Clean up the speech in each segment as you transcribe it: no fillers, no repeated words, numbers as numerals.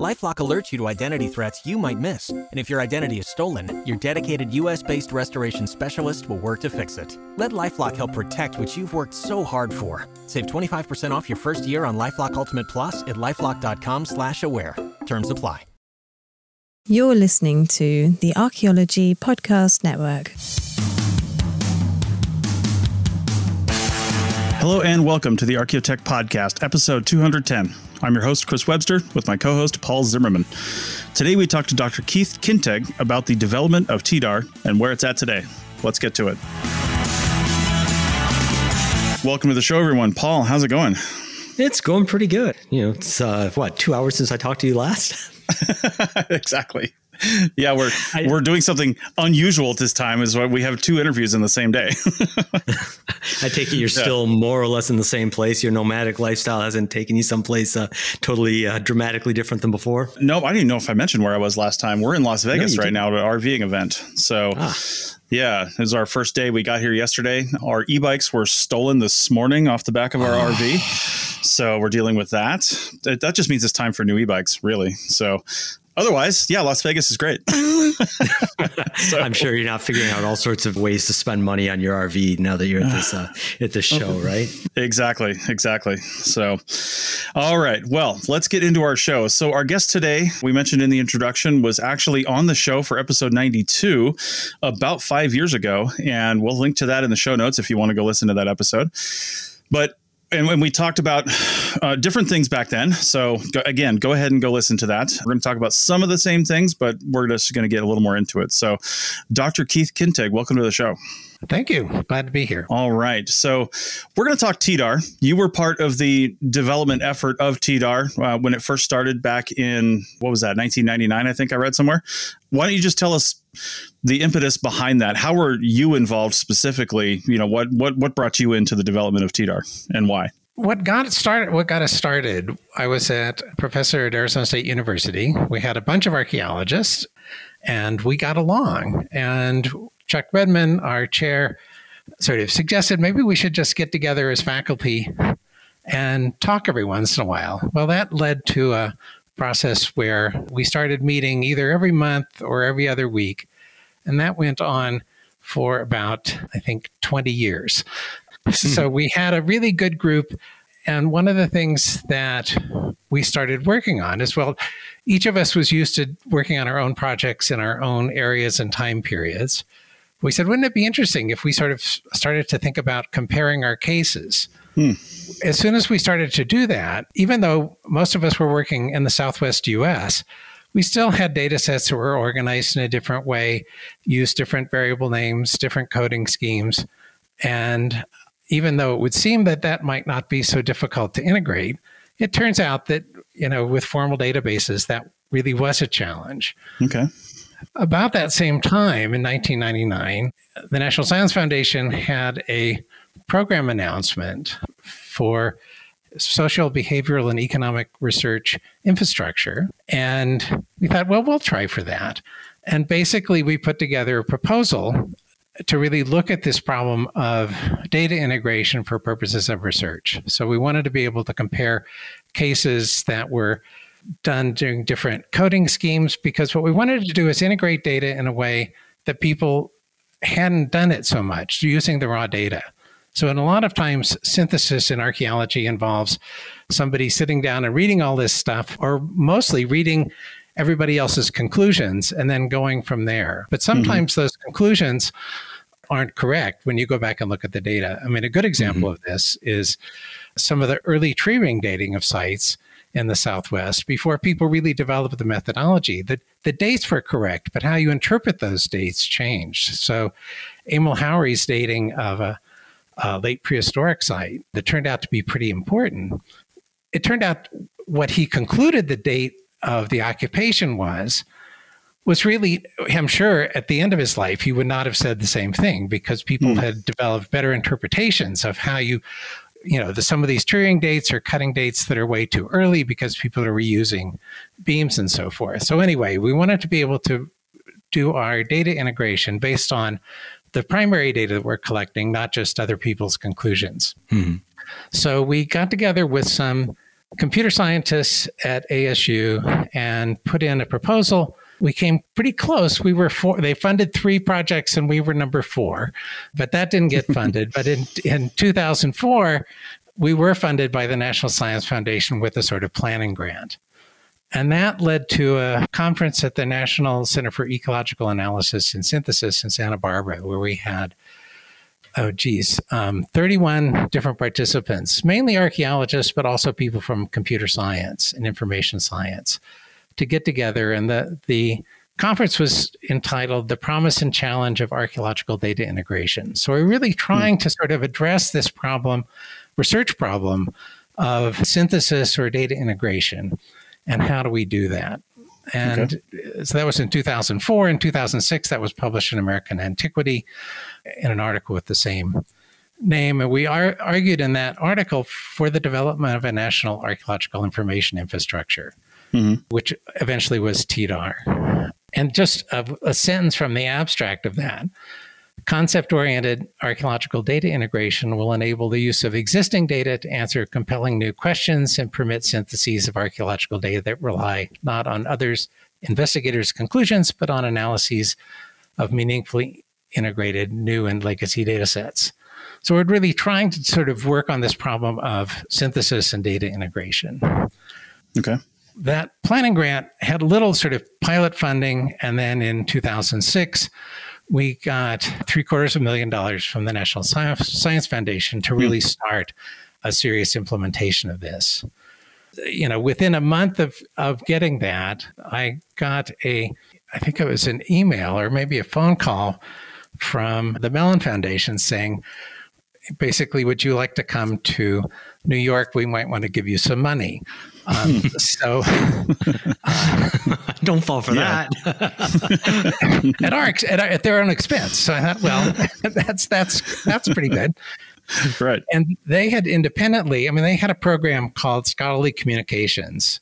LifeLock alerts you to identity threats you might miss, and if your identity is stolen, your dedicated U.S.-based restoration specialist will work to fix it. Let LifeLock help protect what you've worked so hard for. Save 25% off your first year on LifeLock Ultimate Plus at LifeLock.com/aware. Terms apply. You're listening to the Archaeology Podcast Network. Hello and welcome to the Archaeotech Podcast, episode 210. I'm your host, Chris Webster, with my co-host, Paul Zimmerman. Today, we talk to Dr. Keith Kintigh about the development of TDAR and where it's at today. Let's get to it. Welcome to the show, everyone. Paul, how's it going? It's going pretty good. You know, it's, 2 hours since I talked to you last? Exactly. Yeah, we're doing something unusual at this time, is why we have 2 interviews in the same day. I take it you're still more or less in the same place. Your nomadic lifestyle hasn't taken you someplace totally dramatically different than before. No, I didn't know if I mentioned where I was last time. We're in Las Vegas right now at an RVing event. So yeah, it was our first day. We got here yesterday. Our e-bikes were stolen this morning off the back of our RV. So we're dealing with that. That just means it's time for new e-bikes, really. So otherwise, yeah, Las Vegas is great. So, I'm sure you're not figuring out all sorts of ways to spend money on your RV now that you're at this show, right? Exactly. So, all right. Well, let's get into our show. So our guest today, we mentioned in the introduction, was actually on the show for episode 92 about 5 years ago. And we'll link to that in the show notes if you want to go listen to that episode. And when we talked about different things back then, so again, go ahead and go listen to that. We're going to talk about some of the same things, but we're just going to get a little more into it. So Dr. Keith Kintigh, welcome to the show. Thank you. Glad to be here. All right. So we're going to talk TDAR. You were part of the development effort of TDAR when it first started back in, 1999, I think I read somewhere. Why don't you just tell us the impetus behind that? How were you involved specifically? You know, what brought you into the development of TDAR and why? What got us started, I was a professor at Arizona State University. We had a bunch of archaeologists and we got along. And Chuck Redman, our chair, sort of suggested maybe we should just get together as faculty and talk every once in a while. Well, that led to a process where we started meeting either every month or every other week. And that went on for about, I think, 20 years. So we had a really good group. And one of the things that we started working on is, well, each of us was used to working on our own projects in our own areas and time periods. We said, wouldn't it be interesting if we sort of started to think about comparing our cases? As soon as we started to do that, even though most of us were working in the Southwest U.S., we still had data sets that were organized in a different way, used different variable names, different coding schemes. And even though it would seem that that might not be so difficult to integrate, it turns out that, you know, with formal databases, that really was a challenge. Okay. About that same time in 1999, the National Science Foundation had a program announcement for social, behavioral, and economic research infrastructure. And we thought, well, we'll try for that. And basically, we put together a proposal to really look at this problem of data integration for purposes of research. So we wanted to be able to compare cases that were done during different coding schemes, because what we wanted to do is integrate data in a way that people hadn't done it so much, using the raw data. So in a lot of times, synthesis in archaeology involves somebody sitting down and reading all this stuff, or mostly reading everybody else's conclusions and then going from there. But sometimes those conclusions aren't correct when you go back and look at the data. I mean, a good example of this is some of the early tree ring dating of sites in the Southwest before people really developed the methodology. The dates were correct, but how you interpret those dates changed. So Emil Howery's dating of a late prehistoric site that turned out to be pretty important. It turned out what he concluded the date of the occupation was really, I'm sure at the end of his life, he would not have said the same thing because people had developed better interpretations of how you some of these triggering dates or cutting dates that are way too early because people are reusing beams and so forth. So anyway, we wanted to be able to do our data integration based on the primary data that we're collecting, not just other people's conclusions. Mm-hmm. So we got together with some computer scientists at ASU and put in a proposal. We came pretty close. We were four. They funded three projects and we were number four, but that didn't get funded. But in 2004, we were funded by the National Science Foundation with a sort of planning grant. And that led to a conference at the National Center for Ecological Analysis and Synthesis in Santa Barbara, where we had, 31 different participants, mainly archaeologists, but also people from computer science and information science to get together. And the conference was entitled The Promise and Challenge of Archaeological Data Integration. So we're really trying to sort of address this problem, research problem of synthesis or data integration. And how do we do that? And so that was in 2004. In 2006, that was published in American Antiquity in an article with the same name. And we argued in that article for the development of a national archaeological information infrastructure, which eventually was TDAR. And just a sentence from the abstract of that, concept-oriented archaeological data integration will enable the use of existing data to answer compelling new questions and permit syntheses of archaeological data that rely not on others' investigators' conclusions, but on analyses of meaningfully integrated new and legacy data sets. So we're really trying to sort of work on this problem of synthesis and data integration. Okay. That planning grant had a little sort of pilot funding, and then in 2006, we got $750,000 from the National Science Foundation to really start a serious implementation of this. You know, within a month of getting that, I got I think it was an email or maybe a phone call from the Mellon Foundation saying, basically, would you like to come to New York? We might want to give you some money. Don't fall for that at their own expense. So I thought, well, that's pretty good. Right. And they had independently, they had a program called Scholarly Communications,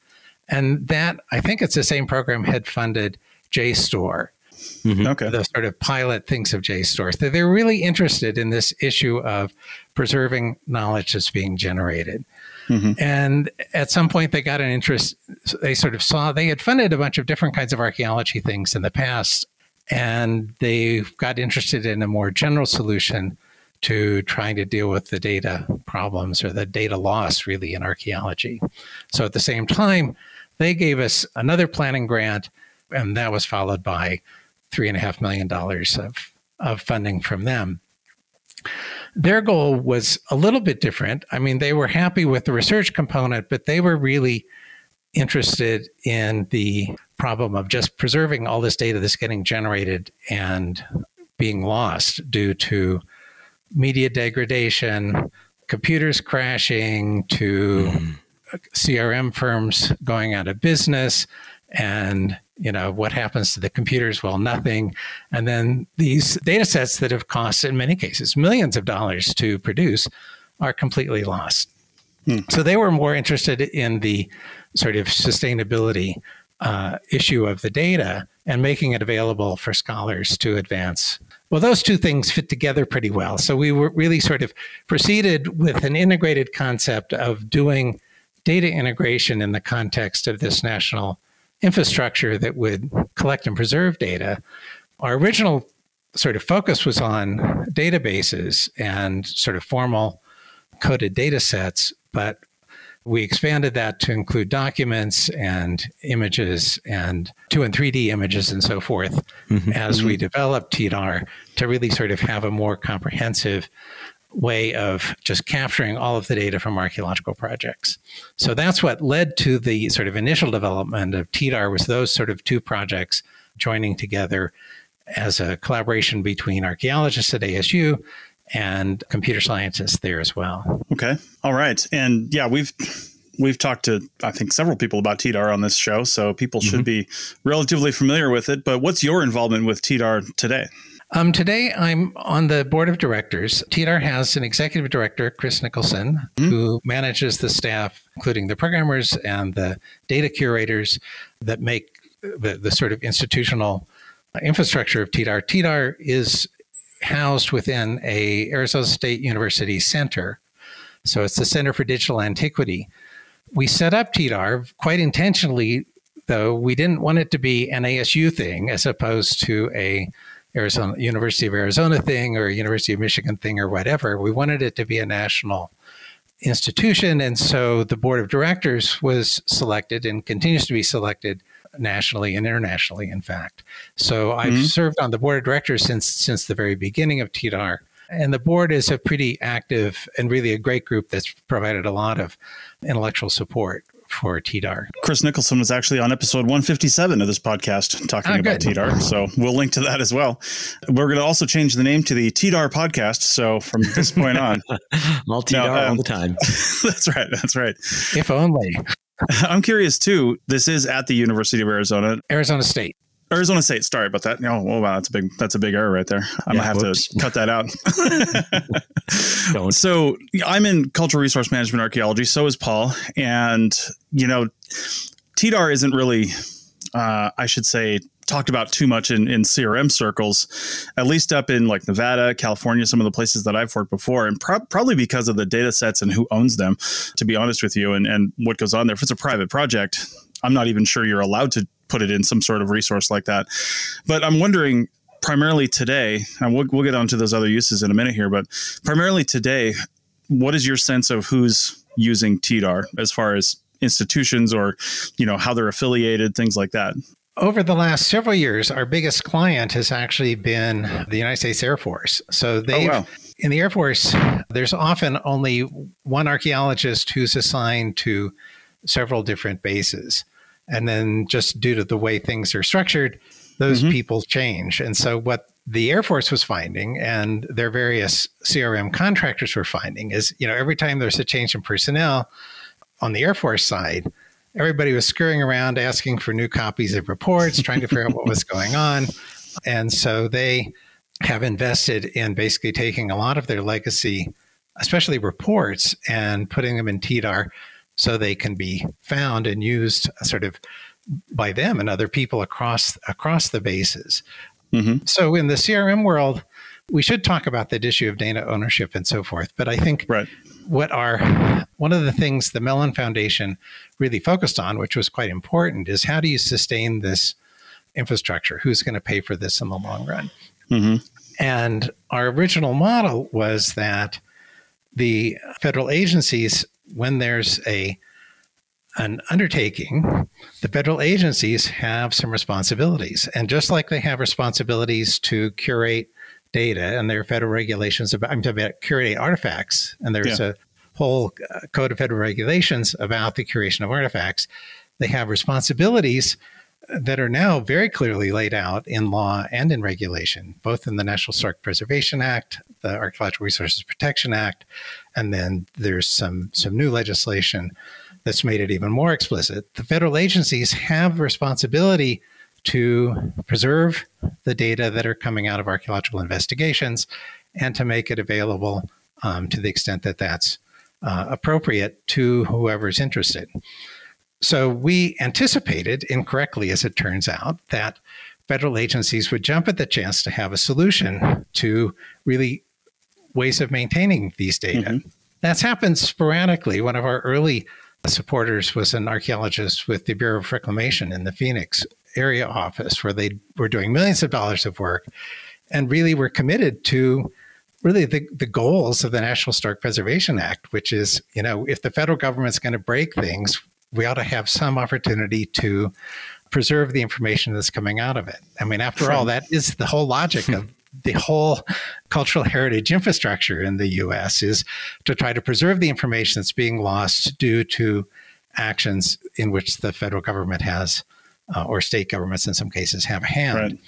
and that, I think it's the same program, had funded JSTOR. Mm-hmm. Okay. The sort of pilot things of JSTOR. So they're really interested in this issue of preserving knowledge that's being generated. Mm-hmm. And at some point they got an interest. They sort of saw they had funded a bunch of different kinds of archaeology things in the past, and they got interested in a more general solution to trying to deal with the data problems or the data loss really in archaeology. So at the same time, they gave us another planning grant, and that was followed by $3.5 million of funding from them. Their goal was a little bit different. They were happy with the research component, but they were really interested in the problem of just preserving all this data that's getting generated and being lost due to media degradation, computers crashing, to CRM firms going out of business, and what happens to the computers? Well, nothing. And then these data sets that have cost, in many cases, millions of dollars to produce are completely lost. So they were more interested in the sort of sustainability issue of the data and making it available for scholars to advance. Well, those two things fit together pretty well. So we were really sort of proceeded with an integrated concept of doing data integration in the context of this national infrastructure that would collect and preserve data. Our original sort of focus was on databases and sort of formal coded data sets, but we expanded that to include documents and images and 2 and 3D images and so forth as we developed TDAR to really sort of have a more comprehensive way of just capturing all of the data from archaeological projects. So that's what led to the sort of initial development of TDAR, was those sort of two projects joining together as a collaboration between archaeologists at ASU and computer scientists there as well. Okay. All right. And yeah, we've talked to, I think, several people about TDAR on this show, so people should be relatively familiar with it. But what's your involvement with TDAR today? Today, I'm on the board of directors. TDAR has an executive director, Chris Nicholson, who manages the staff, including the programmers and the data curators that make the sort of institutional infrastructure of TDAR. TDAR is housed within a Arizona State University center. So it's the Center for Digital Antiquity. We set up TDAR quite intentionally, though. We didn't want it to be an ASU thing as opposed to a Arizona University of Arizona thing or a University of Michigan thing or whatever. We wanted it to be a national institution. And so the board of directors was selected and continues to be selected nationally and internationally, in fact. So I've served on the board of directors since the very beginning of TDAR. And the board is a pretty active and really a great group that's provided a lot of intellectual support for TDAR. Chris Nicholson was actually on episode 157 of this podcast talking about TDAR, so we'll link to that as well. We're going to also change the name to the TDAR podcast, so from this point on. All TDAR all the time. That's right. That's right. If only. I'm curious, too. This is at the University of Arizona. Arizona State. Sorry about that. Oh, wow. That's a big error right there. I'm going to have to cut that out. Don't. So I'm in cultural resource management archaeology. So is Paul. And, TDAR isn't really, talked about too much in CRM circles, at least up in like Nevada, California, some of the places that I've worked before, and probably because of the data sets and who owns them, to be honest with you, and what goes on there. If it's a private project, I'm not even sure you're allowed to put it in some sort of resource like that. But I'm wondering primarily today, and we'll get onto those other uses in a minute here, but primarily today, what is your sense of who's using TDAR as far as institutions or, how they're affiliated, things like that? Over the last several years, our biggest client has actually been the United States Air Force. So in the Air Force, there's often only one archaeologist who's assigned to several different bases. And then just due to the way things are structured, those people change. And so what the Air Force was finding and their various CRM contractors were finding is, every time there's a change in personnel on the Air Force side, everybody was scurrying around asking for new copies of reports, trying to figure out what was going on. And so they have invested in basically taking a lot of their legacy, especially reports, and putting them in TDAR so they can be found and used sort of by them and other people across the bases. So in the CRM world, we should talk about that issue of data ownership and so forth. But I think one of the things the Mellon Foundation really focused on, which was quite important, is how do you sustain this infrastructure? Who's going to pay for this in the long run? And our original model was that the federal agencies, when there's an undertaking, the federal agencies have some responsibilities. And just like they have responsibilities to curate data, and there are federal regulations about, I'm talking about curate artifacts, and there's a whole code of federal regulations about the curation of artifacts, they have responsibilities that are now very clearly laid out in law and in regulation, both in the National Historic Preservation Act, the Archaeological Resources Protection Act, and then there's some new legislation that's made it even more explicit. The federal agencies have responsibility to preserve the data that are coming out of archaeological investigations and to make it available to the extent that that's appropriate to whoever's interested. So we anticipated, incorrectly as it turns out, that federal agencies would jump at the chance to have a solution to really ways of maintaining these data. That's happened sporadically. One of our early supporters was an archaeologist with the Bureau of Reclamation in the Phoenix area office, where they were doing millions of dollars of work and really were committed to really the goals of the National Historic Preservation Act, which is, if the federal government's going to break things, we ought to have some opportunity to preserve the information that's coming out of it. I mean, after all, that is the whole logic of the whole cultural heritage infrastructure in the U.S. is to try to preserve the information that's being lost due to actions in which the federal government has, or state governments in some cases, have a hand.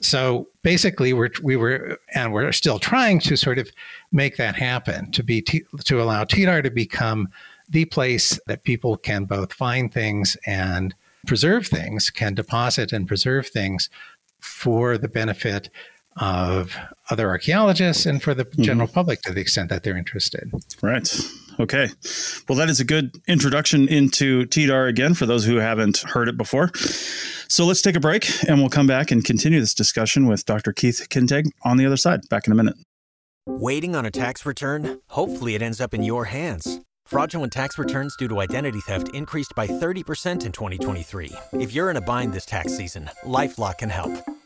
So basically, we're still trying to sort of make that happen, to allow TDAR to become the place that people can both find things and preserve things, can deposit and preserve things for the benefit of other archaeologists and for the general public to the extent that they're interested. Right. Okay. Well, that is a good introduction into TDAR again, for those who haven't heard it before. So let's take a break and we'll come back and continue this discussion with Dr. Keith Kintigh on the other side. Back in a minute. Waiting on a tax return? Hopefully it ends up in your hands. Fraudulent tax returns due to identity theft increased by 30% in 2023. If you're in a bind this tax season, LifeLock can help.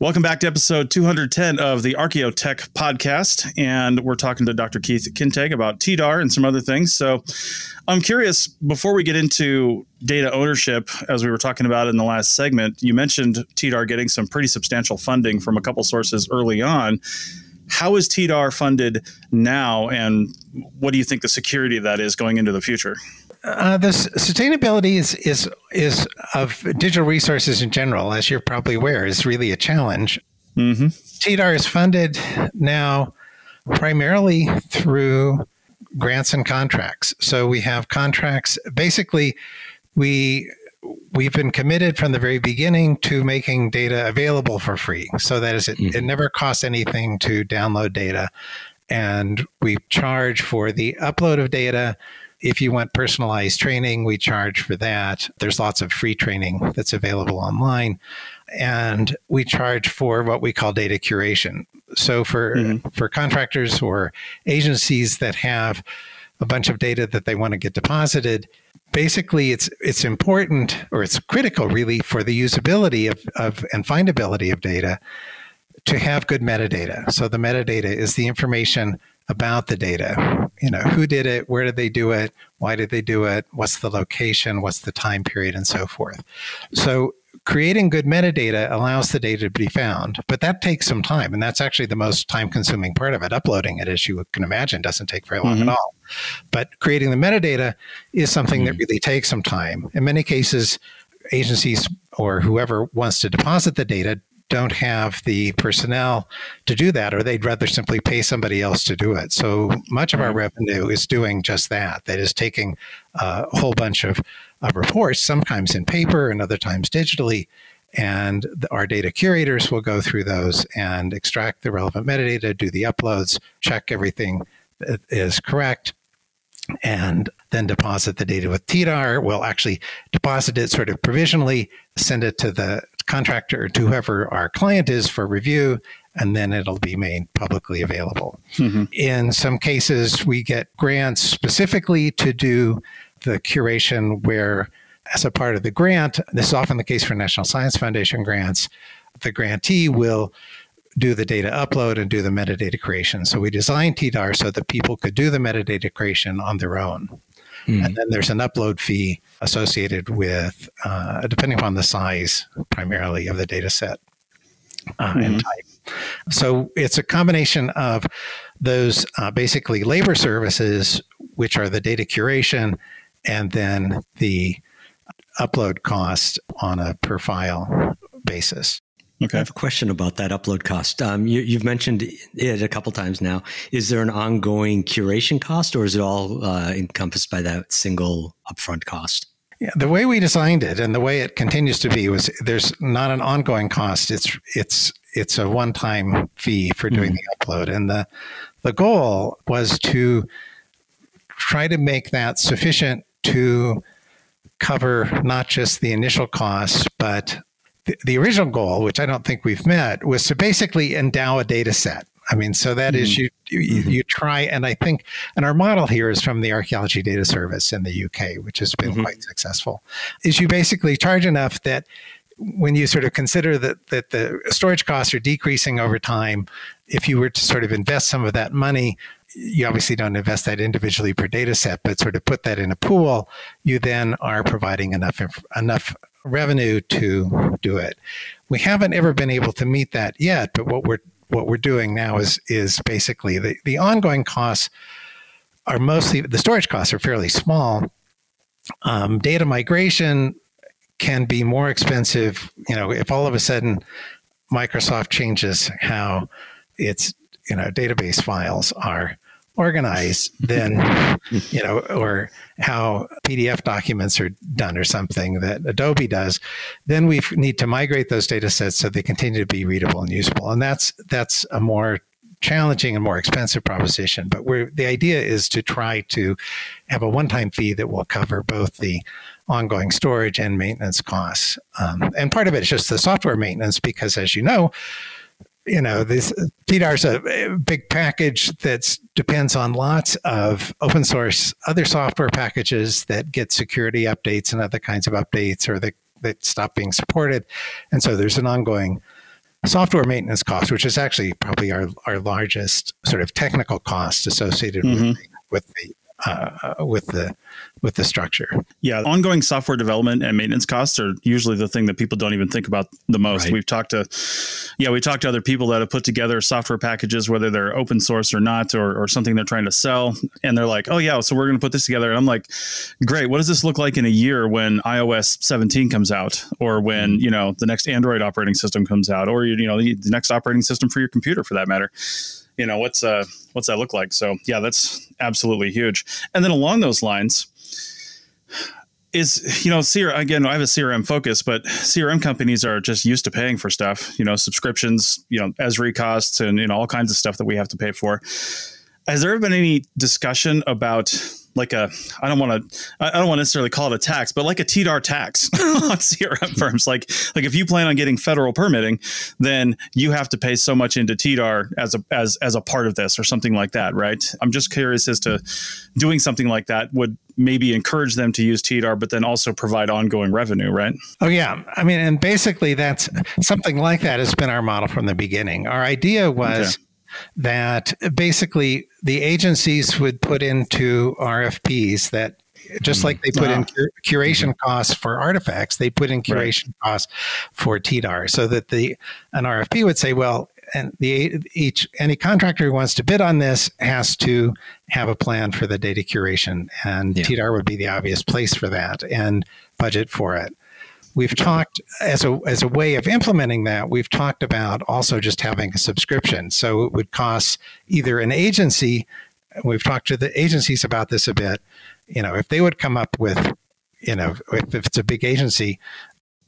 Welcome back to episode 210 of the Archaeotech podcast, and we're talking to Dr. Keith Kintigh about TDAR and some other things. So I'm curious, before we get into data ownership, as we were talking about in the last segment, you mentioned TDAR getting some pretty substantial funding from a couple sources early on. How is TDAR funded now, and what do you think the security of that is going into the future? The sustainability is of digital resources in general, as you're probably aware, is really a challenge. Mm-hmm. TDAR is funded now primarily through grants and contracts. So we have contracts. Basically, we've been committed from the very beginning to making data available for free. So that is, it never costs anything to download data, and we charge for the upload of data. If you want personalized training, we charge for that. There's lots of free training that's available online. And we charge for what we call data curation. So for contractors or agencies that have a bunch of data that they want to get deposited, basically it's important, or it's critical really, for the usability of and findability of data to have good metadata. So the metadata is the information about the data. You know, who did it? Where did they do it? Why did they do it? What's the location? What's the time period? And so forth. So creating good metadata allows the data to be found, but that takes some time. And that's actually the most time-consuming part of it. Uploading it, as you can imagine, doesn't take very long at all. But creating the metadata is something that really takes some time. In many cases, agencies or whoever wants to deposit the data don't have the personnel to do that, or they'd rather simply pay somebody else to do it. So much of our revenue is doing just that. That is taking a whole bunch of reports, sometimes in paper and other times digitally, and our data curators will go through those and extract the relevant metadata, do the uploads, check everything is correct, and then deposit the data with TDAR. We'll actually deposit it sort of provisionally, send it to the contractor or to whoever our client is for review, and then it'll be made publicly available. In some cases, we get grants specifically to do the curation where, as a part of the grant, this is often the case for National Science Foundation grants, the grantee will do the data upload and do the metadata creation. So we designed TDAR so that people could do the metadata creation on their own. And then there's an upload fee associated with, depending upon the size primarily of the data set and type. So it's a combination of those basically labor services, which are the data curation, and then the upload cost on a per file basis. Okay. I have a question about that upload cost. You've mentioned it a couple times now. Is there an ongoing curation cost, or is it all encompassed by that single upfront cost? Yeah, the way we designed it and the way it continues to be was there's not an ongoing cost. It's a one-time fee for doing the upload. And the goal was to try to make that sufficient to cover not just the initial costs, but the original goal, which I don't think we've met, was to basically endow a data set. I mean, so that is you try, and I think, and our model here is from the Archaeology Data Service in the UK, which has been quite successful, is you basically charge enough that when you sort of consider that the storage costs are decreasing over time, if you were to sort of invest some of that money, you obviously don't invest that individually per data set, but sort of put that in a pool, you then are providing enough revenue to do it. We haven't ever been able to meet that yet, but what we're doing now is basically the ongoing costs are mostly, the storage costs are fairly small. Data migration can be more expensive. You know, if all of a sudden Microsoft changes how its, you know, database files are organized, then, you know, or how PDF documents are done or something that Adobe does, then we need to migrate those data sets so they continue to be readable and usable. And that's a more challenging and more expensive proposition. But the idea is to try to have a one-time fee that will cover both the ongoing storage and maintenance costs. And part of it is just the software maintenance, because as you know, this TDAR is a big package that depends on lots of open source other software packages that get security updates and other kinds of updates, or that stop being supported. And so there's an ongoing software maintenance cost, which is actually probably our largest sort of technical cost associated with the structure. Yeah, ongoing software development and maintenance costs are usually the thing that people don't even think about the most. Right. We've talked to other people that have put together software packages, whether they're open source or not, or something they're trying to sell. And they're like, oh yeah, so we're going to put this together. And I'm like, great, what does this look like in a year when iOS 17 comes out, or when, you know, the next Android operating system comes out, or, you know, the next operating system for your computer for that matter? You know, what's that look like? So yeah, that's absolutely huge. And then along those lines is, you know, CRM, again, I have a CRM focus, but CRM companies are just used to paying for stuff, you know, subscriptions, you know, Esri costs and, you know, all kinds of stuff that we have to pay for. Has there ever been any discussion about like I don't want to necessarily call it a tax, but like a TDAR tax on CRM firms? Like if you plan on getting federal permitting, then you have to pay so much into TDAR as a part of this or something like that, right? I'm just curious as to doing something like that would maybe encourage them to use TDAR, but then also provide ongoing revenue, right? Oh yeah. I mean, and basically that's something like that has been our model from the beginning. Our idea was that basically the agencies would put into RFPs that just like they put in curation costs for artifacts, they put in curation costs for TDAR, so that an RFP would say, well, and any contractor who wants to bid on this has to have a plan for the data curation, and TDAR would be the obvious place for that and budget for it. We've talked as a way of implementing that, we've talked about also just having a subscription. So it would cost either an agency, we've talked to the agencies about this a bit, you know, if they would come up with, you know, if it's a big agency,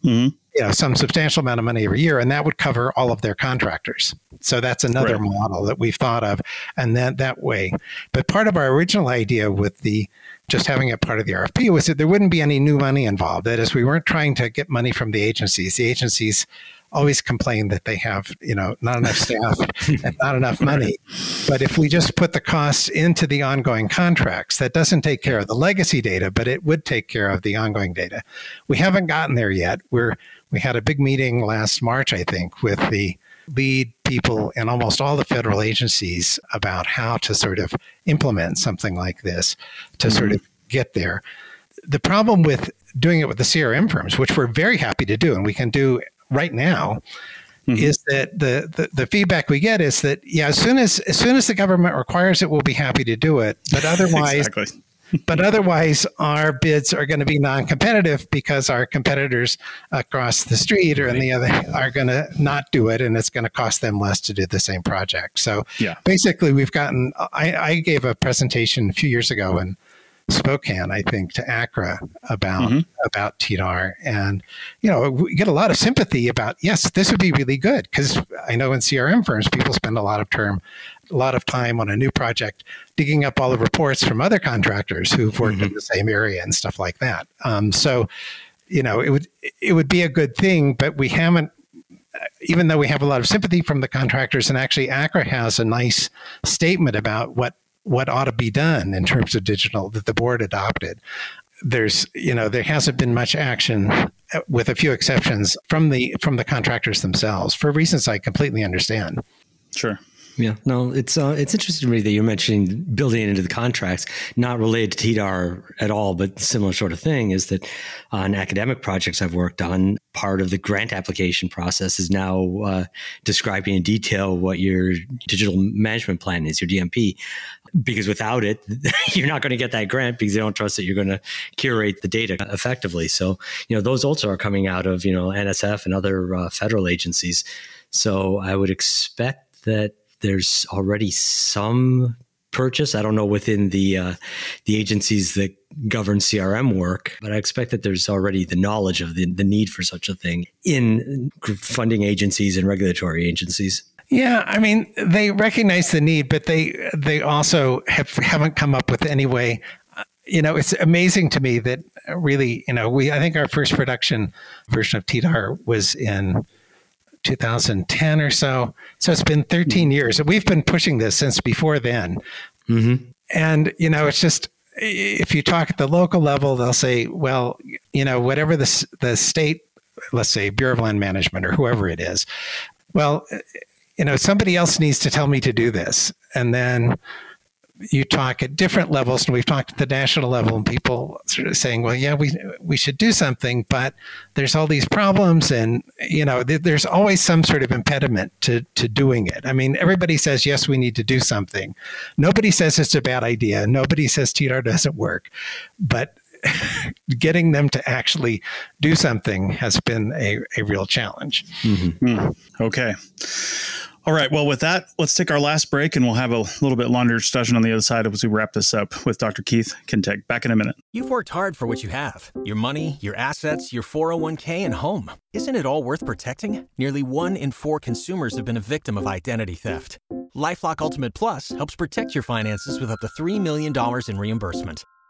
you know, some substantial amount of money every year, and that would cover all of their contractors. So that's another model that we've thought of, and that way. But part of our original idea with just having it part of the RFP was that there wouldn't be any new money involved. That is, we weren't trying to get money from the agencies. The agencies always complain that they have, you know, not enough staff and not enough money. But if we just put the costs into the ongoing contracts, that doesn't take care of the legacy data, but it would take care of the ongoing data. We haven't gotten there yet. We had a big meeting last March, I think, with the lead people in almost all the federal agencies about how to sort of implement something like this to sort of get there. The problem with doing it with the CRM firms, which we're very happy to do and we can do right now, is that the feedback we get is that, yeah, as soon as the government requires it, we'll be happy to do it. But otherwise, our bids are going to be non-competitive because our competitors across the street or in the other are going to not do it, and it's going to cost them less to do the same project. So basically, I gave a presentation a few years ago, and Spokane, I think, to ACRA about TDAR. And, you know, we get a lot of sympathy about, yes, this would be really good, because I know in CRM firms, people spend a lot of time on a new project, digging up all the reports from other contractors who've worked in the same area and stuff like that. So, you know, it would be a good thing, but we haven't, even though we have a lot of sympathy from the contractors, and actually ACRA has a nice statement about what ought to be done in terms of digital that the board adopted. There's, you know, there hasn't been much action, with a few exceptions, from the contractors themselves, for reasons I completely understand. Sure. Yeah, no, it's interesting to me that you're mentioning building it into the contracts, not related to TDAR at all, but similar sort of thing is that on academic projects I've worked on, part of the grant application process is now describing in detail what your digital management plan is, your DMP, because without it, you're not going to get that grant, because they don't trust that you're going to curate the data effectively. So, you know, those also are coming out of, you know, NSF and other federal agencies. So I would expect that there's already some purchase. I don't know within the agencies that govern CRM work, but I expect that there's already the knowledge of the need for such a thing in funding agencies and regulatory agencies. Yeah, I mean, they recognize the need, but they also haven't come up with any way. You know, it's amazing to me that really, you know, I think our first production version of TDAR was in 2010 or so. So it's been 13 years. We've been pushing this since before then. Mm-hmm. And, you know, it's just, if you talk at the local level, they'll say, well, you know, whatever the state, let's say Bureau of Land Management or whoever it is, well, you know, somebody else needs to tell me to do this. And then you talk at different levels, and we've talked at the national level, and people sort of saying, well, yeah, we should do something, but there's all these problems, and, you know, there's always some sort of impediment to doing it. I mean, everybody says, yes, we need to do something. Nobody says it's a bad idea. Nobody says TDAR doesn't work, but getting them to actually do something has been a real challenge. Mm-hmm. Okay. All right. Well, with that, let's take our last break, and we'll have a little bit longer discussion on the other side as we wrap this up with Dr. Keith Kintigh. Back in a minute. You've worked hard for what you have, your money, your assets, your 401k, and home. Isn't it all worth protecting? Nearly 1 in 4 consumers have been a victim of identity theft. LifeLock Ultimate Plus helps protect your finances with up to $3 million in reimbursement.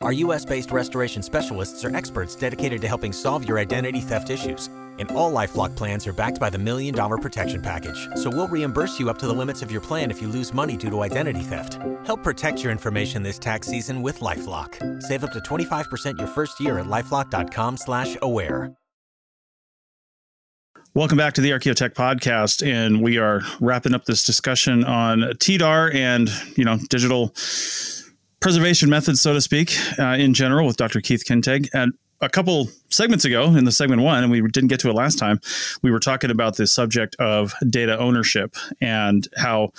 Our U.S.-based restoration specialists are experts dedicated to helping solve your identity theft issues. And all LifeLock plans are backed by the $1 Million Protection Package. So we'll reimburse you up to the limits of your plan if you lose money due to identity theft. Help protect your information this tax season with LifeLock. Save up to 25% your first year at LifeLock.com/aware. Welcome back to the Archaeotech Podcast, and we are wrapping up this discussion on TDAR and, you know, digital preservation methods, so to speak, in general, with Dr. Keith Kintigh. And a couple segments ago, in the segment one, and we didn't get to it last time, we were talking about the subject of data ownership and how,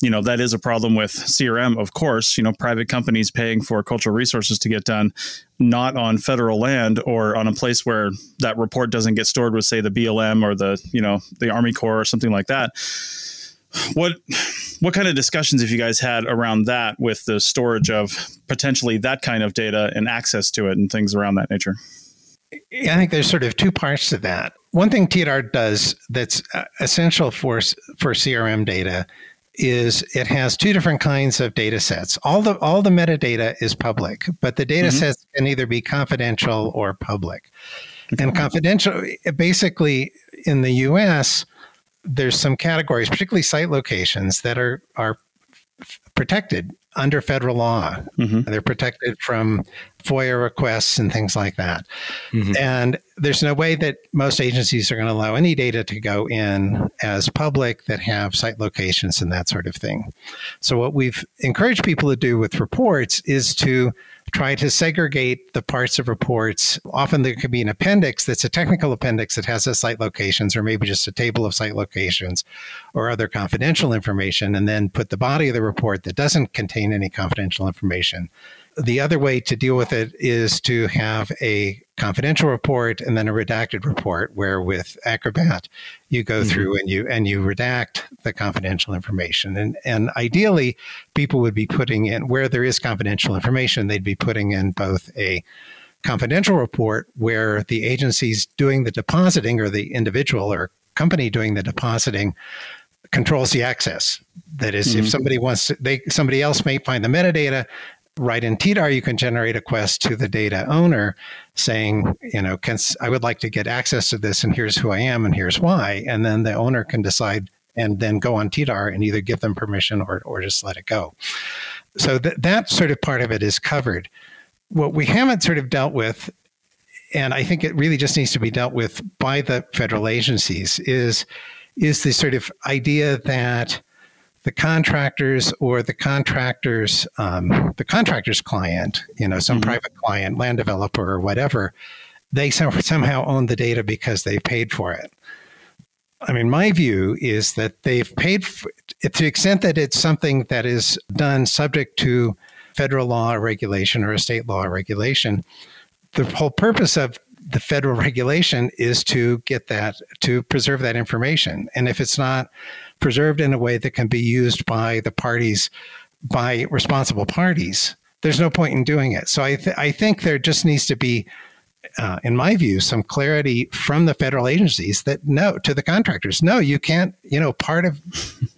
you know, that is a problem with CRM, of course, you know, private companies paying for cultural resources to get done, not on federal land or on a place where that report doesn't get stored with, say, the BLM or the, you know, the Army Corps or something like that. What kind of discussions have you guys had around that with the storage of potentially that kind of data and access to it and things around that nature? I think there's sort of two parts to that. One thing TDAR does that's essential for CRM data is it has two different kinds of data sets. All the metadata is public, but the data sets can either be confidential or public. Okay. And confidential, basically in the US, there's some categories, particularly site locations, that are protected under federal law. Mm-hmm. They're protected from FOIA requests and things like that. Mm-hmm. And there's no way that most agencies are going to allow any data to go in as public that have site locations and that sort of thing. So what we've encouraged people to do with reports is to try to segregate the parts of reports. Often there could be an appendix that's a technical appendix that has the site locations, or maybe just a table of site locations or other confidential information, and then put the body of the report that doesn't contain any confidential information. The other way to deal with it is to have a confidential report and then a redacted report, where with Acrobat, you go through and you redact the confidential information. And ideally, people would be putting in, where there is confidential information, they'd be putting in both a confidential report where the agencies doing the depositing, or the individual or company doing the depositing, controls the access. That is, if somebody wants to, somebody else may find the metadata. Right in TDAR, you can generate a quest to the data owner saying, you know, I would like to get access to this, and here's who I am and here's why. And then the owner can decide and then go on TDAR and either give them permission or just let it go. So that sort of part of it is covered. What we haven't sort of dealt with, and I think it really just needs to be dealt with by the federal agencies, is the sort of idea that the contractors or the contractor's client, you know, some private client, land developer or whatever, they somehow own the data because they paid for it. I mean, my view is that they've paid for it, to the extent that it's something that is done subject to federal law or regulation or a state law or regulation. The whole purpose of the federal regulation is to get that, to preserve that information. And if it's not preserved in a way that can be used by the parties, by responsible parties, there's no point in doing it. So I think there just needs to be, in my view, some clarity from the federal agencies that no, to the contractors, no, you can't, you know, part of,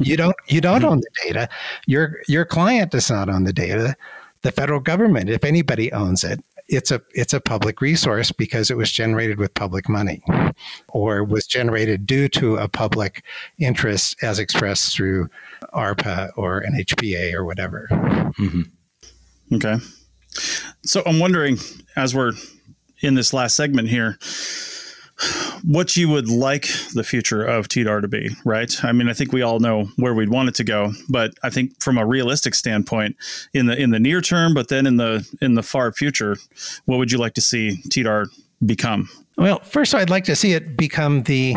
you don't own the data. Your client does not own the data. The federal government, if anybody owns it, it's a public resource because it was generated with public money, or was generated due to a public interest as expressed through ARPA or NHPA or whatever. Okay. So I'm wondering, as we're in this last segment here, what you would like the future of TDAR to be, right? I mean, I think we all know where we'd want it to go, but I think from a realistic standpoint, in the near term, but then in the far future, what would you like to see TDAR become? Well, first, I'd like to see it become the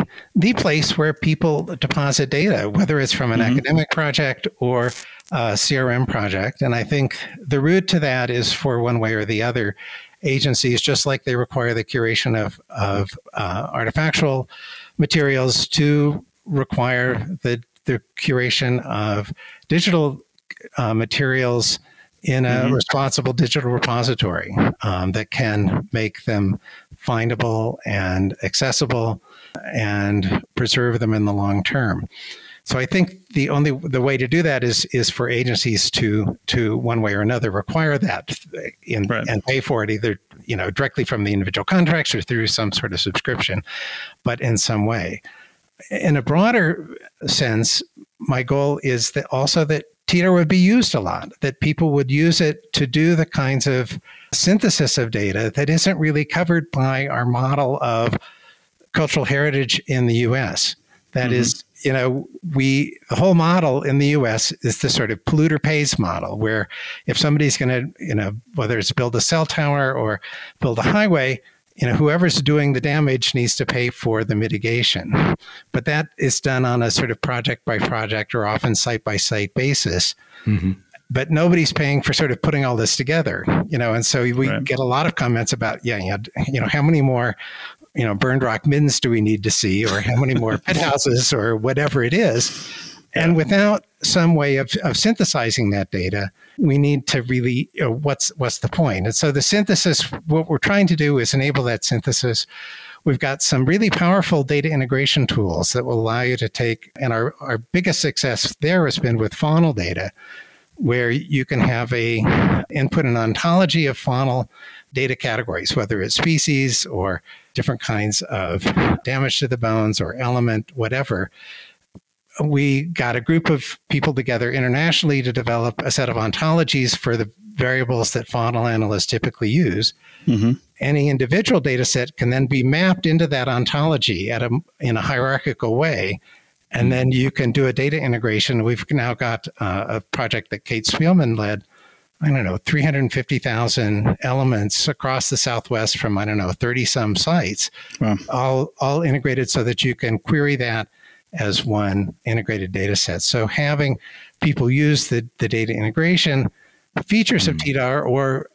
place where people deposit data, whether it's from an academic project or a CRM project. And I think the route to that is for one way or the other. Agencies, just like they require the curation of artifactual materials, to require the curation of digital materials in a responsible digital repository that can make them findable and accessible and preserve them in the long term. So I think the way to do that is for agencies to one way or another require that and pay for it, either, you know, directly from the individual contracts or through some sort of subscription, but in some way. In a broader sense, my goal is that also that TDAR would be used a lot, that people would use it to do the kinds of synthesis of data that isn't really covered by our model of cultural heritage in the U.S. That is, you know, the whole model in the U.S. is the sort of polluter pays model, where if somebody's going to, you know, whether it's build a cell tower or build a highway, you know, whoever's doing the damage needs to pay for the mitigation. But that is done on a sort of project by project or often site by site basis. But nobody's paying for sort of putting all this together, you know, and so we get a lot of comments about, how many more, you know, burned rock middens do we need to see, or how many more pit houses or whatever it is. And without some way of synthesizing that data, we need to really, you know, what's the point? And so the synthesis, what we're trying to do is enable that synthesis. We've got some really powerful data integration tools that will allow you to take, and our biggest success there has been with faunal data, where you can have a input and ontology of faunal data categories, whether it's species or different kinds of damage to the bones or element, whatever. We got a group of people together internationally to develop a set of ontologies for the variables that faunal analysts typically use. Any individual data set can then be mapped into that ontology in a hierarchical way. And then you can do a data integration. We've now got a project that Kate Spielman led I don't know, 350,000 elements across the Southwest from, I don't know, 30-some sites, wow, all integrated so that you can query that as one integrated data set. So having people use the data integration features of TDAR, or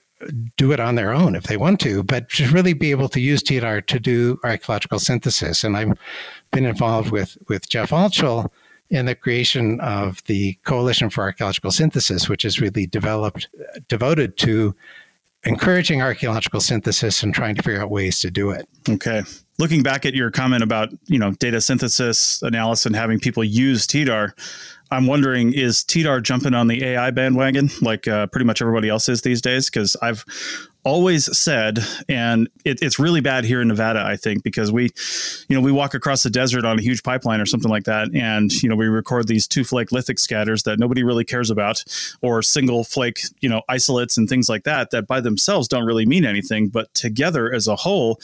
do it on their own if they want to, but just really be able to use TDAR to do archaeological synthesis. And I've been involved with Jeff Altschul in the creation of the Coalition for Archaeological Synthesis, which is really devoted to encouraging archaeological synthesis and trying to figure out ways to do it. Okay. Looking back at your comment about, you know, data synthesis analysis and having people use TDAR, I'm wondering, is TDAR jumping on the AI bandwagon like pretty much everybody else is these days? Because I've always said, and it's really bad here in Nevada, I think, because we walk across the desert on a huge pipeline or something like that. And, you know, we record these two flake lithic scatters that nobody really cares about, or single flake, you know, isolates and things like that, that by themselves don't really mean anything. But together as a whole,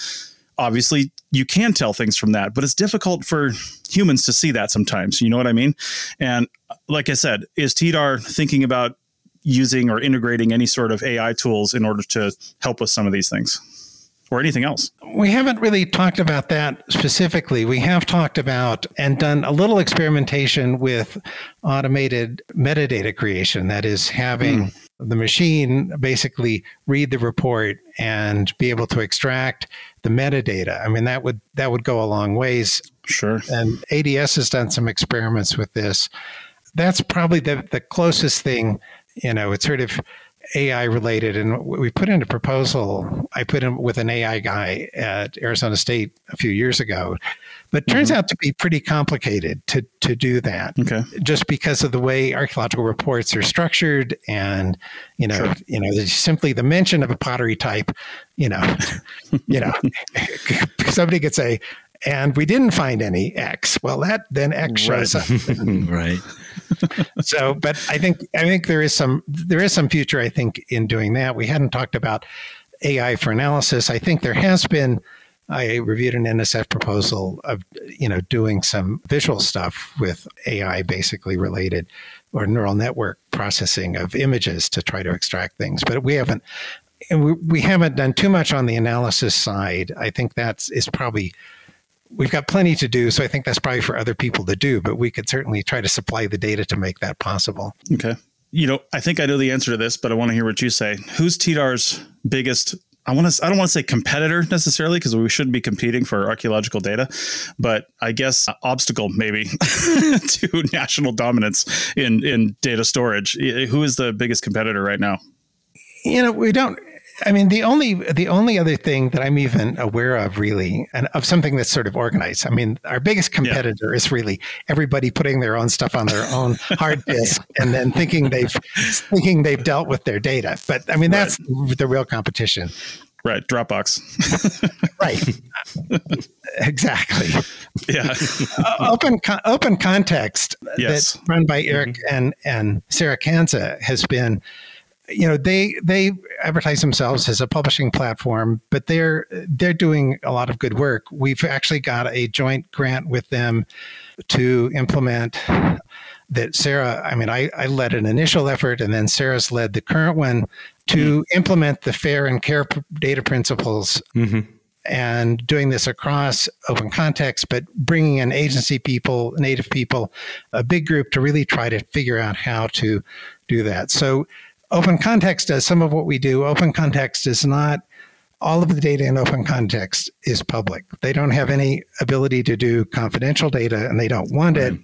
obviously, you can tell things from that, but it's difficult for humans to see that sometimes. You know what I mean? And like I said, is TDAR thinking about using or integrating any sort of AI tools in order to help with some of these things or anything else? We haven't really talked about that specifically. We have talked about and done a little experimentation with automated metadata creation, that is having the machine basically read the report and be able to extract the metadata. I mean, that would go a long ways. Sure. And ADS has done some experiments with this. That's probably the closest thing. You know, it's sort of AI related. And we put in a proposal, I put in with an AI guy at Arizona State a few years ago, but it turns out to be pretty complicated to do that. Okay. Just because of the way archaeological reports are structured and, you know, sure, you know, there's simply the mention of a pottery type, you know, you know, somebody could say, and we didn't find any X. Well, that then X shows up. Right. So, but I think there is some future, I think, in doing that. We hadn't talked about AI for analysis. I think there has been. I reviewed an NSF proposal of, you know, doing some visual stuff with AI basically related or neural network processing of images to try to extract things. But we haven't. And we haven't done too much on the analysis side. I think is probably, we've got plenty to do, so I think that's probably for other people to do, but we could certainly try to supply the data to make that possible. Okay. You know, I think I know the answer to this, but I want to hear what you say. Who's TDAR's biggest, I don't want to say competitor necessarily, because we shouldn't be competing for archaeological data, but I guess obstacle maybe to national dominance in data storage. Who is the biggest competitor right now? You know, we don't. I mean, the only other thing that I'm even aware of, really, and of something that's sort of organized. I mean, our biggest competitor is really everybody putting their own stuff on their own hard disk and then thinking they've dealt with their data. But I mean, that's the real competition. Right. Dropbox. Right. Exactly. Yeah. Open Context, yes, that's run by Eric and Sarah Kansa, has been, you know, they advertise themselves as a publishing platform, but they're doing a lot of good work. We've actually got a joint grant with them to implement that. Sarah, I mean, I led an initial effort, and then Sarah's led the current one to implement the FAIR and CARE data principles, and doing this across Open Context, but bringing in agency people, native people, a big group to really try to figure out how to do that. So Open Context does some of what we do. Open Context is not, all of the data in Open Context is public. They don't have any ability to do confidential data, and they don't want it.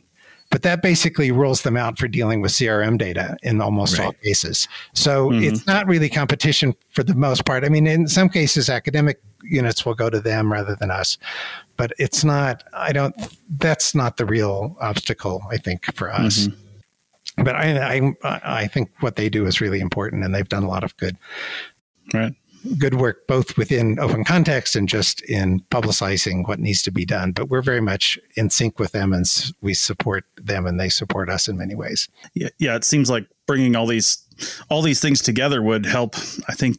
But that basically rules them out for dealing with CRM data in almost all cases. So it's not really competition for the most part. I mean, in some cases, academic units will go to them rather than us. But it's not, that's not the real obstacle, I think, for us. But I think what they do is really important, and they've done a lot of good work, both within Open Context and just in publicizing what needs to be done. But we're very much in sync with them, and we support them, and they support us in many ways. Yeah, it seems like bringing all these things together would help, I think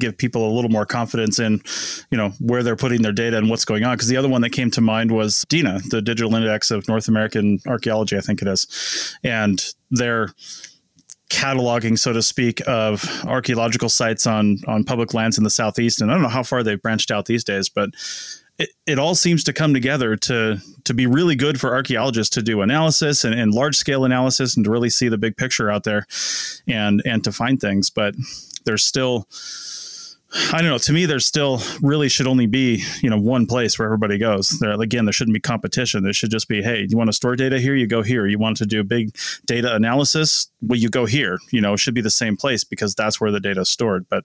give people a little more confidence in, you know, where they're putting their data and what's going on. Because the other one that came to mind was DINA, the Digital Index of North American Archaeology, I think it is. And their cataloging, so to speak, of archaeological sites on public lands in the Southeast. And I don't know how far they've branched out these days, but it all seems to come together to be really good for archaeologists to do analysis and large scale analysis and to really see the big picture out there and to find things. But there's still, I don't know, to me, there still really should only be, one place where everybody goes. There shouldn't be competition. There should just be, hey, you want to store data here? You go here. You want to do big data analysis? Well, you go here. It should be the same place because that's where the data is stored. But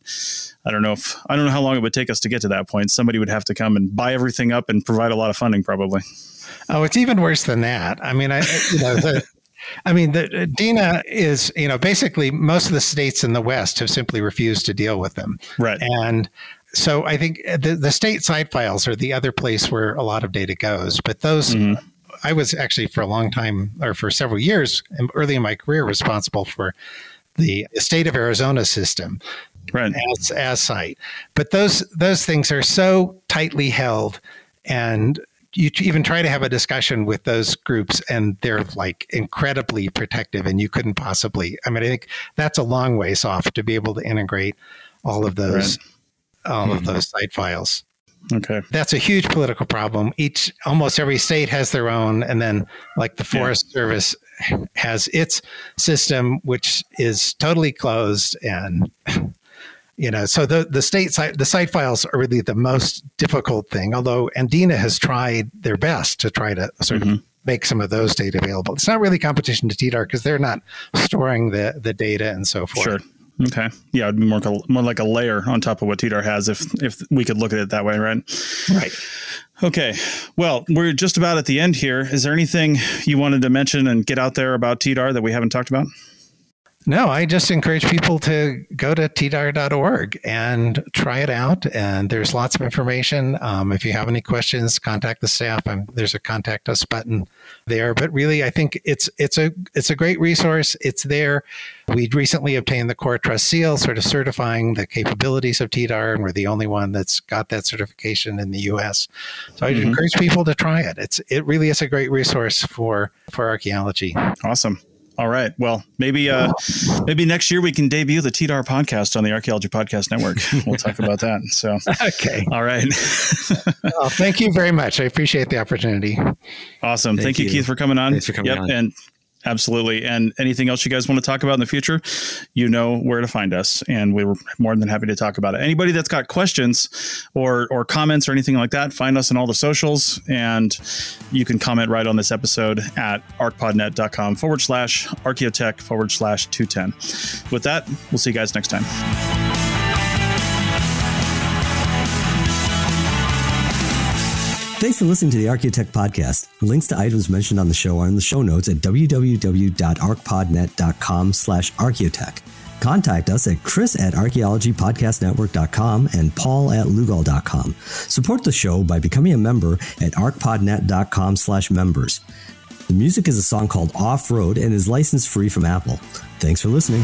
I don't know how long it would take us to get to that point. Somebody would have to come and buy everything up and provide a lot of funding, probably. Oh, it's even worse than that. I mean, DINA is, basically most of the states in the West have simply refused to deal with them. Right. And so I think the state site files are the other place where a lot of data goes. But those, I was actually for a long time or for several years early in my career responsible for the state of Arizona system. Right. As site. But those things are so tightly held, and you even try to have a discussion with those groups and they're like incredibly protective, and you couldn't possibly, I think that's a long ways off to be able to integrate all of those, of those site files. Okay. That's a huge political problem. Almost every state has their own. And then like the Forest Service has its system, which is totally closed, and so the state site, the site files are really the most difficult thing, although DINA has tried their best to try to sort of make some of those data available. It's not really competition to TDAR because they're not storing the data and so forth. Sure. Okay. Yeah, it'd be more like a layer on top of what TDAR has if we could look at it that way, right? Right. Okay. Well, we're just about at the end here. Is there anything you wanted to mention and get out there about TDAR that we haven't talked about? No, I just encourage people to go to tdar.org and try it out. And there's lots of information. If you have any questions, contact the staff. There's a contact us button there. But really, I think it's a great resource. It's there. We recently obtained the Core Trust Seal, sort of certifying the capabilities of TDAR, and we're the only one that's got that certification in the U.S. So I'd encourage people to try it. It really is a great resource for archaeology. Awesome. All right. Well, maybe next year we can debut the TDAR podcast on the Archaeology Podcast Network. We'll talk about that. So, okay. All right. Well, thank you very much. I appreciate the opportunity. Awesome. Thank you, Keith, for coming on. Thanks for coming on. And absolutely. And anything else you guys want to talk about in the future, you know where to find us. And we were more than happy to talk about it. Anybody that's got questions or comments or anything like that, find us on all the socials. And you can comment right on this episode at arcpodnet.com/archaeotech/210. With that, we'll see you guys next time. Thanks for listening to the Archaeotech Podcast. Links to items mentioned on the show are in the show notes at www.arcpodnet.com/archaeotech. Contact us at chris@archaeologypodcastnetwork.com and paul@lugal.com. Support the show by becoming a member at arcpodnet.com/members. The music is a song called Off Road and is license free from Apple. Thanks for listening.